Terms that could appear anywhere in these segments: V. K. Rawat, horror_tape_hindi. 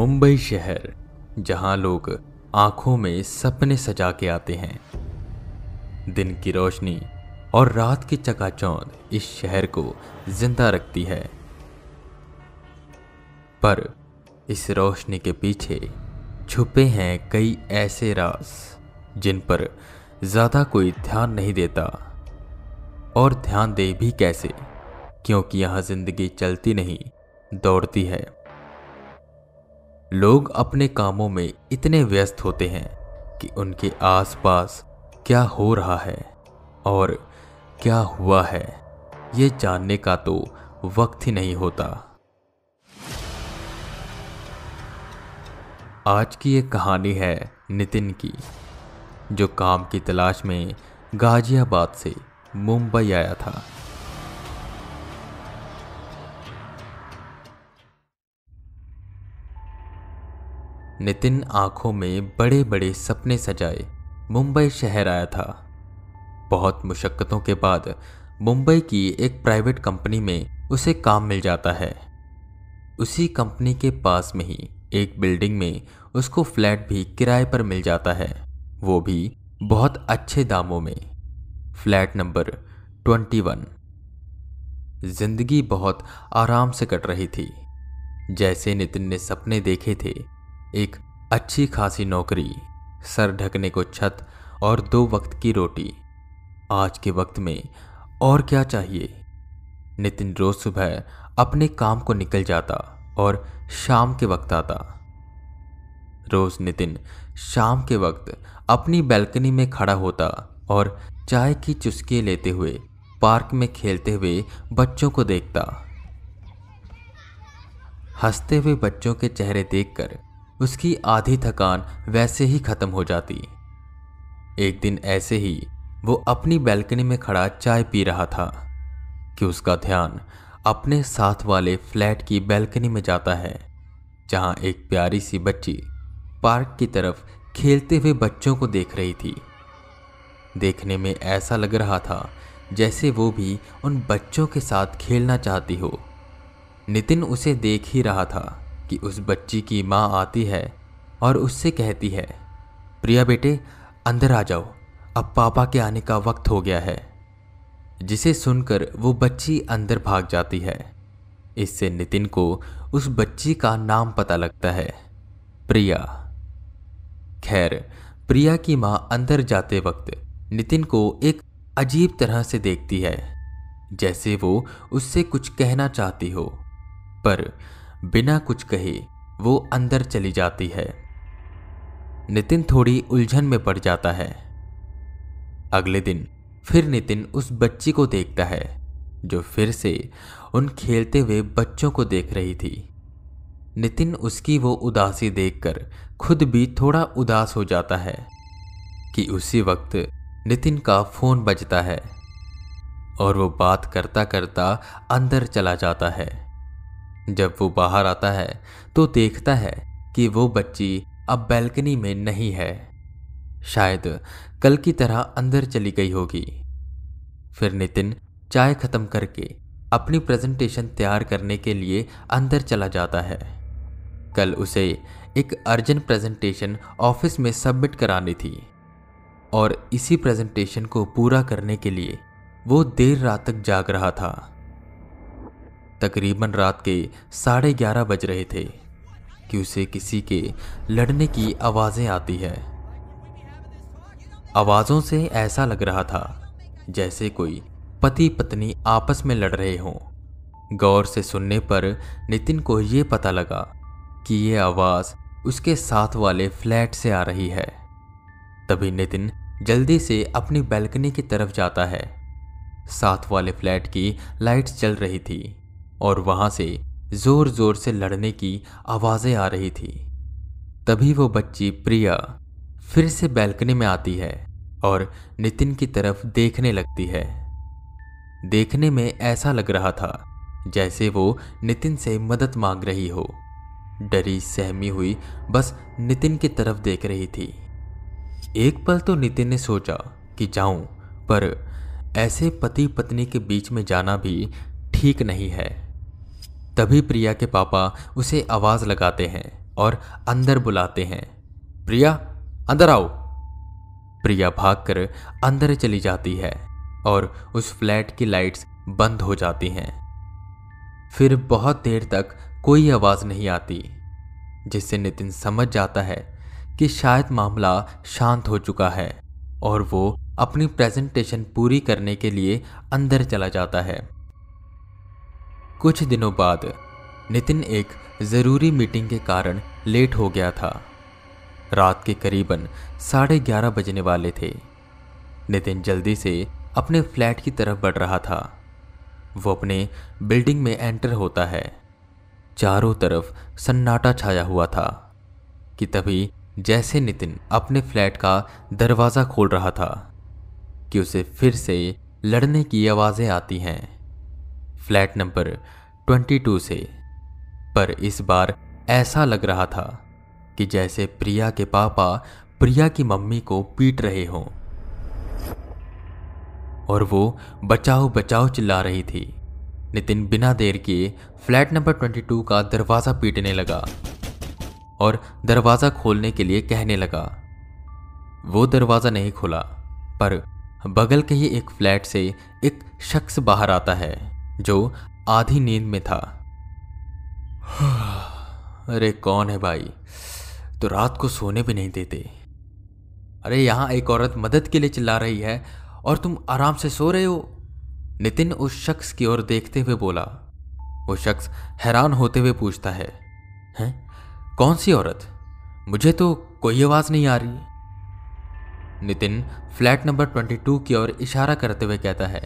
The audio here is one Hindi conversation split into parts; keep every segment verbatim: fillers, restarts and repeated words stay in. मुंबई शहर, जहां लोग आंखों में सपने सजा के आते हैं। दिन की रोशनी और रात की चकाचौंध इस शहर को जिंदा रखती है, पर इस रोशनी के पीछे छुपे हैं कई ऐसे राज जिन पर ज़्यादा कोई ध्यान नहीं देता, और ध्यान दे भी कैसे, क्योंकि यहाँ जिंदगी चलती नहीं, दौड़ती है। लोग अपने कामों में इतने व्यस्त होते हैं कि उनके आसपास क्या हो रहा है और क्या हुआ है ये जानने का तो वक्त ही नहीं होता। आज की ये कहानी है नितिन की, जो काम की तलाश में गाजियाबाद से मुंबई आया था। नितिन आंखों में बड़े बड़े सपने सजाए मुंबई शहर आया था। बहुत मुशक्कतों के बाद मुंबई की एक प्राइवेट कंपनी में उसे काम मिल जाता है। उसी कंपनी के पास में ही एक बिल्डिंग में उसको फ्लैट भी किराए पर मिल जाता है, वो भी बहुत अच्छे दामों में। फ्लैट नंबर इक्कीस। जिंदगी बहुत आराम से कट रही थी, जैसे नितिन ने सपने देखे थे। एक अच्छी खासी नौकरी, सर ढकने को छत और दो वक्त की रोटी। आज के वक्त में और क्या चाहिए। नितिन रोज सुबह अपने काम को निकल जाता और शाम के वक्त आता। रोज नितिन शाम के वक्त अपनी बैल्कनी में खड़ा होता और चाय की चुस्कियां लेते हुए पार्क में खेलते हुए बच्चों को देखता। हंसते हुए बच्चों के चेहरे देखकर उसकी आधी थकान वैसे ही खत्म हो जाती। एक दिन ऐसे ही वो अपनी बैल्कनी में खड़ा चाय पी रहा था कि उसका ध्यान अपने साथ वाले फ्लैट की बैल्कनी में जाता है, जहां एक प्यारी सी बच्ची पार्क की तरफ खेलते हुए बच्चों को देख रही थी। देखने में ऐसा लग रहा था जैसे वो भी उन बच्चों के साथ खेलना चाहती हो। नितिन उसे देख ही रहा था कि उस बच्ची की माँ आती है और उससे कहती है, प्रिया बेटे अंदर आ जाओ, अब पापा के आने का वक्त हो गया है। जिसे सुनकर वो बच्ची अंदर भाग जाती है। इससे नितिन को उस बच्ची का नाम पता लगता है, प्रिया। खैर, प्रिया की माँ अंदर जाते वक्त नितिन को एक अजीब तरह से देखती है, जैसे वो उससे कुछ कहना चाहती हो, पर बिना कुछ कहे वो अंदर चली जाती है। नितिन थोड़ी उलझन में पड़ जाता है। अगले दिन फिर नितिन उस बच्ची को देखता है, जो फिर से उन खेलते हुए बच्चों को देख रही थी। नितिन उसकी वो उदासी देखकर खुद भी थोड़ा उदास हो जाता है कि उसी वक्त नितिन का फोन बजता है और वो बात करता करता अंदर चला जाता है। जब वो बाहर आता है तो देखता है कि वो बच्ची अब बैल्कनी में नहीं है, शायद कल की तरह अंदर चली गई होगी। फिर नितिन चाय खत्म करके अपनी प्रेजेंटेशन तैयार करने के लिए अंदर चला जाता है। कल उसे एक अर्जेंट प्रेजेंटेशन ऑफिस में सबमिट करानी थी, और इसी प्रेजेंटेशन को पूरा करने के लिए वो देर रात तक जाग रहा था। तकरीबन रात के साढ़े ग्यारह बज रहे थे कि उसे किसी के लड़ने की आवाज़ें आती है। आवाज़ों से ऐसा लग रहा था जैसे कोई पति पत्नी आपस में लड़ रहे हों। गौर से सुनने पर नितिन को ये पता लगा कि ये आवाज़ उसके साथ वाले फ्लैट से आ रही है। तभी नितिन जल्दी से अपनी बैल्कनी की तरफ जाता है। साथ वाले फ्लैट की लाइट्स चल रही थी और वहाँ से ज़ोर ज़ोर से लड़ने की आवाज़ें आ रही थी। तभी वो बच्ची प्रिया फिर से बैल्कनी में आती है और नितिन की तरफ देखने लगती है। देखने में ऐसा लग रहा था जैसे वो नितिन से मदद मांग रही हो। डरी सहमी हुई बस नितिन की तरफ देख रही थी। एक पल तो नितिन ने सोचा कि जाऊं, पर ऐसे पति पत्नी के बीच में जाना भी ठीक नहीं है। तभी प्रिया के पापा उसे आवाज़ लगाते हैं और अंदर बुलाते हैं, प्रिया अंदर आओ। प्रिया भागकर अंदर चली जाती है और उस फ्लैट की लाइट्स बंद हो जाती हैं। फिर बहुत देर तक कोई आवाज़ नहीं आती, जिससे नितिन समझ जाता है कि शायद मामला शांत हो चुका है और वो अपनी प्रेजेंटेशन पूरी करने के लिए अंदर चला जाता है। कुछ दिनों बाद नितिन एक ज़रूरी मीटिंग के कारण लेट हो गया था। रात के करीबन साढ़े ग्यारह बजने वाले थे। नितिन जल्दी से अपने फ्लैट की तरफ बढ़ रहा था। वो अपने बिल्डिंग में एंटर होता है। चारों तरफ सन्नाटा छाया हुआ था कि तभी जैसे नितिन अपने फ्लैट का दरवाज़ा खोल रहा था कि उसे फिर से लड़ने की आवाज़ें आती हैं, फ्लैट नंबर बाईस से। पर इस बार ऐसा लग रहा था कि जैसे प्रिया के पापा प्रिया की मम्मी को पीट रहे हों और वो बचाओ बचाओ चिल्ला रही थी। नितिन बिना देर किए फ्लैट नंबर बाईस का दरवाज़ा पीटने लगा और दरवाज़ा खोलने के लिए कहने लगा। वो दरवाज़ा नहीं खुला, पर बगल के ही एक फ्लैट से एक शख्स बाहर आता है जो आधी नींद में था। अरे कौन है भाई, तो रात को सोने भी नहीं देते। अरे यहाँ एक औरत मदद के लिए चिल्ला रही है और तुम आराम से सो रहे हो। नितिन उस शख्स की ओर देखते हुए बोला। वो शख्स हैरान होते हुए पूछता है, हैं कौन सी औरत? मुझे तो कोई आवाज़ नहीं आ रही। नितिन फ्लैट नंबर बाईस की ओर इशारा करते हुए कहता है,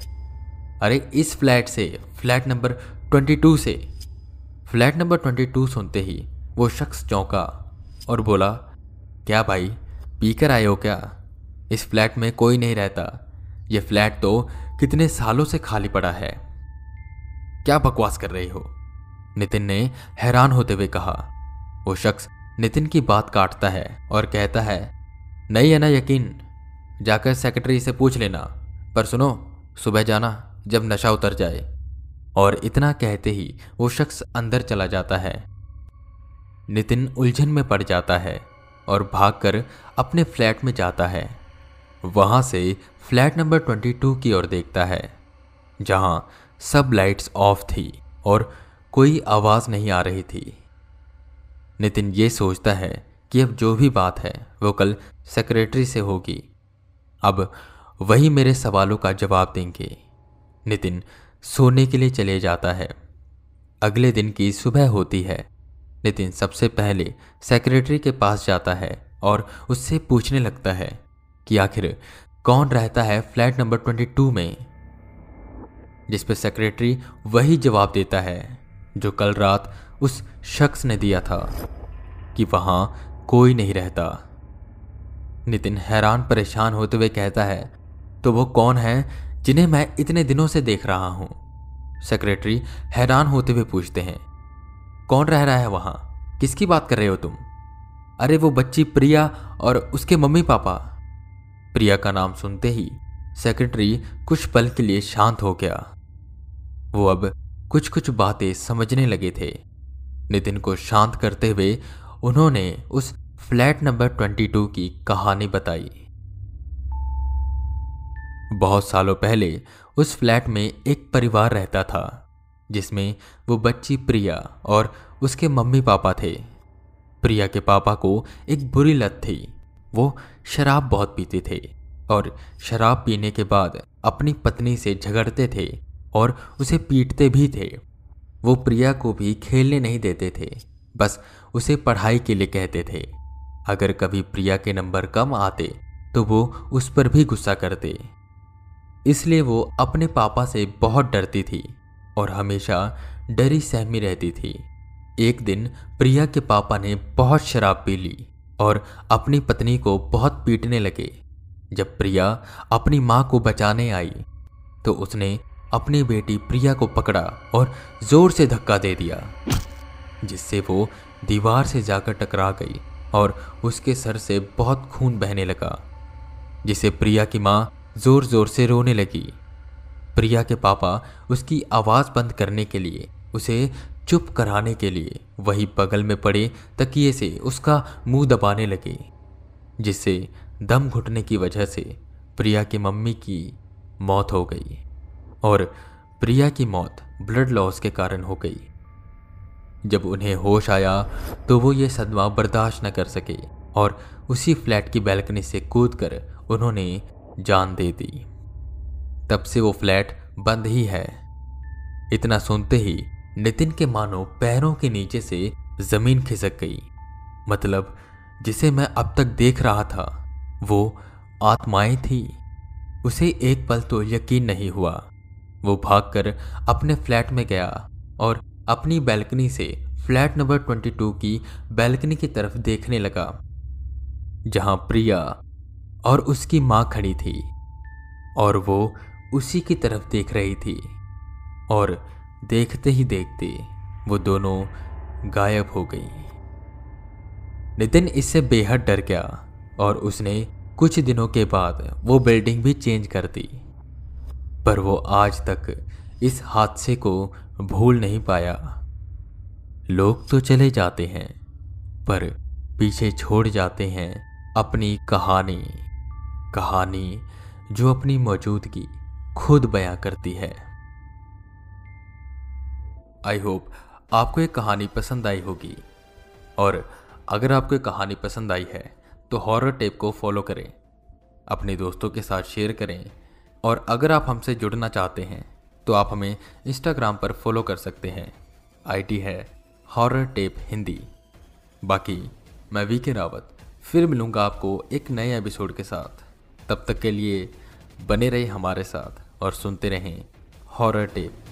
अरे इस फ्लैट से, फ्लैट नंबर बाईस से। फ्लैट नंबर बाईस सुनते ही वो शख्स चौंका और बोला, क्या भाई पीकर आए हो क्या? इस फ्लैट में कोई नहीं रहता। यह फ्लैट तो कितने सालों से खाली पड़ा है। क्या बकवास कर रहे हो? नितिन ने हैरान होते हुए कहा। वो शख्स नितिन की बात काटता है और कहता है, नहीं है ना यकीन, जाकर सेक्रेटरी से पूछ लेना, पर सुनो सुबह जाना जब नशा उतर जाए। और इतना कहते ही वो शख्स अंदर चला जाता है। नितिन उलझन में पड़ जाता है और भागकर अपने फ्लैट में जाता है। वहाँ से फ्लैट नंबर बाईस की ओर देखता है, जहाँ सब लाइट्स ऑफ थी और कोई आवाज़ नहीं आ रही थी। नितिन ये सोचता है कि अब जो भी बात है वो कल सेक्रेटरी से होगी, अब वही मेरे सवालों का जवाब देंगे। नितिन सोने के लिए चले जाता है। अगले दिन की सुबह होती है। नितिन सबसे पहले सेक्रेटरी के पास जाता है और उससे पूछने लगता है कि आखिर कौन रहता है फ्लैट नंबर बाईस में, जिस पर सेक्रेटरी वही जवाब देता है जो कल रात उस शख्स ने दिया था कि वहाँ कोई नहीं रहता। नितिन हैरान परेशान होते हुए कहता है, तो वो कौन है जिन्हें मैं इतने दिनों से देख रहा हूँ? सेक्रेटरी हैरान होते हुए पूछते हैं, कौन रह रहा है वहाँ? किसकी बात कर रहे हो तुम? अरे वो बच्ची प्रिया और उसके मम्मी पापा। प्रिया का नाम सुनते ही सेक्रेटरी कुछ पल के लिए शांत हो गया। वो अब कुछ कुछ बातें समझने लगे थे। नितिन को शांत करते हुए उन्होंने उस फ्लैट नंबर बाईस की कहानी बताई। बहुत सालों पहले उस फ्लैट में एक परिवार रहता था जिसमें वो बच्ची प्रिया और उसके मम्मी पापा थे। प्रिया के पापा को एक बुरी लत थी, वो शराब बहुत पीते थे और शराब पीने के बाद अपनी पत्नी से झगड़ते थे और उसे पीटते भी थे। वो प्रिया को भी खेलने नहीं देते थे, बस उसे पढ़ाई के लिए कहते थे। अगर कभी प्रिया के नंबर कम आते तो वो उस पर भी गुस्सा करते, इसलिए वो अपने पापा से बहुत डरती थी और हमेशा डरी सहमी रहती थी। एक दिन प्रिया के पापा ने बहुत शराब पी ली और अपनी पत्नी को बहुत पीटने लगे। जब प्रिया अपनी माँ को बचाने आई तो उसने अपनी बेटी प्रिया को पकड़ा और जोर से धक्का दे दिया, जिससे वो दीवार से जाकर टकरा गई और उसके सर से बहुत खून बहने लगा, जिसे प्रिया की माँ जोर जोर से रोने लगी। प्रिया के पापा उसकी आवाज़ बंद करने के लिए उसे चुप कराने के लिए वही बगल में पड़े तकिए से उसका मुंह दबाने लगे, जिससे दम घुटने की वजह से प्रिया की मम्मी की मौत हो गई और प्रिया की मौत ब्लड लॉस के कारण हो गई। जब उन्हें होश आया तो वो ये सदमा बर्दाश्त न कर सके और उसी फ्लैट की बैल्कनी से कूदकर उन्होंने जान दे दी। तब से वो फ्लैट बंद ही है। इतना सुनते ही नितिन के मानो पैरों के नीचे से जमीन खिसक गई। मतलब जिसे मैं अब तक देख रहा था वो आत्माएं थी। उसे एक पल तो यकीन नहीं हुआ। वो भागकर अपने फ्लैट में गया और अपनी बैल्कनी से फ्लैट नंबर बाईस की बैल्कनी की तरफ देखने लगा, जहां प्रिया और उसकी मां खड़ी थी और वो उसी की तरफ देख रही थी और देखते ही देखते वो दोनों गायब हो गई। नितिन इससे बेहद डर गया और उसने कुछ दिनों के बाद वो बिल्डिंग भी चेंज कर दी, पर वो आज तक इस हादसे को भूल नहीं पाया। लोग तो चले जाते हैं पर पीछे छोड़ जाते हैं अपनी कहानी, कहानी जो अपनी मौजूदगी खुद बयां करती है। आई होप आपको ये कहानी पसंद आई होगी, और अगर आपको ये कहानी पसंद आई है तो हॉरर टेप को फॉलो करें, अपने दोस्तों के साथ शेयर करें, और अगर आप हमसे जुड़ना चाहते हैं तो आप हमें इंस्टाग्राम पर फॉलो कर सकते हैं। आईडी है हॉरर टेप हिंदी। बाकी मैं वी के रावत फिर मिलूँगा आपको एक नए एपिसोड के साथ। तब तक के लिए बने रहे हमारे साथ और सुनते रहें हॉरर टेप।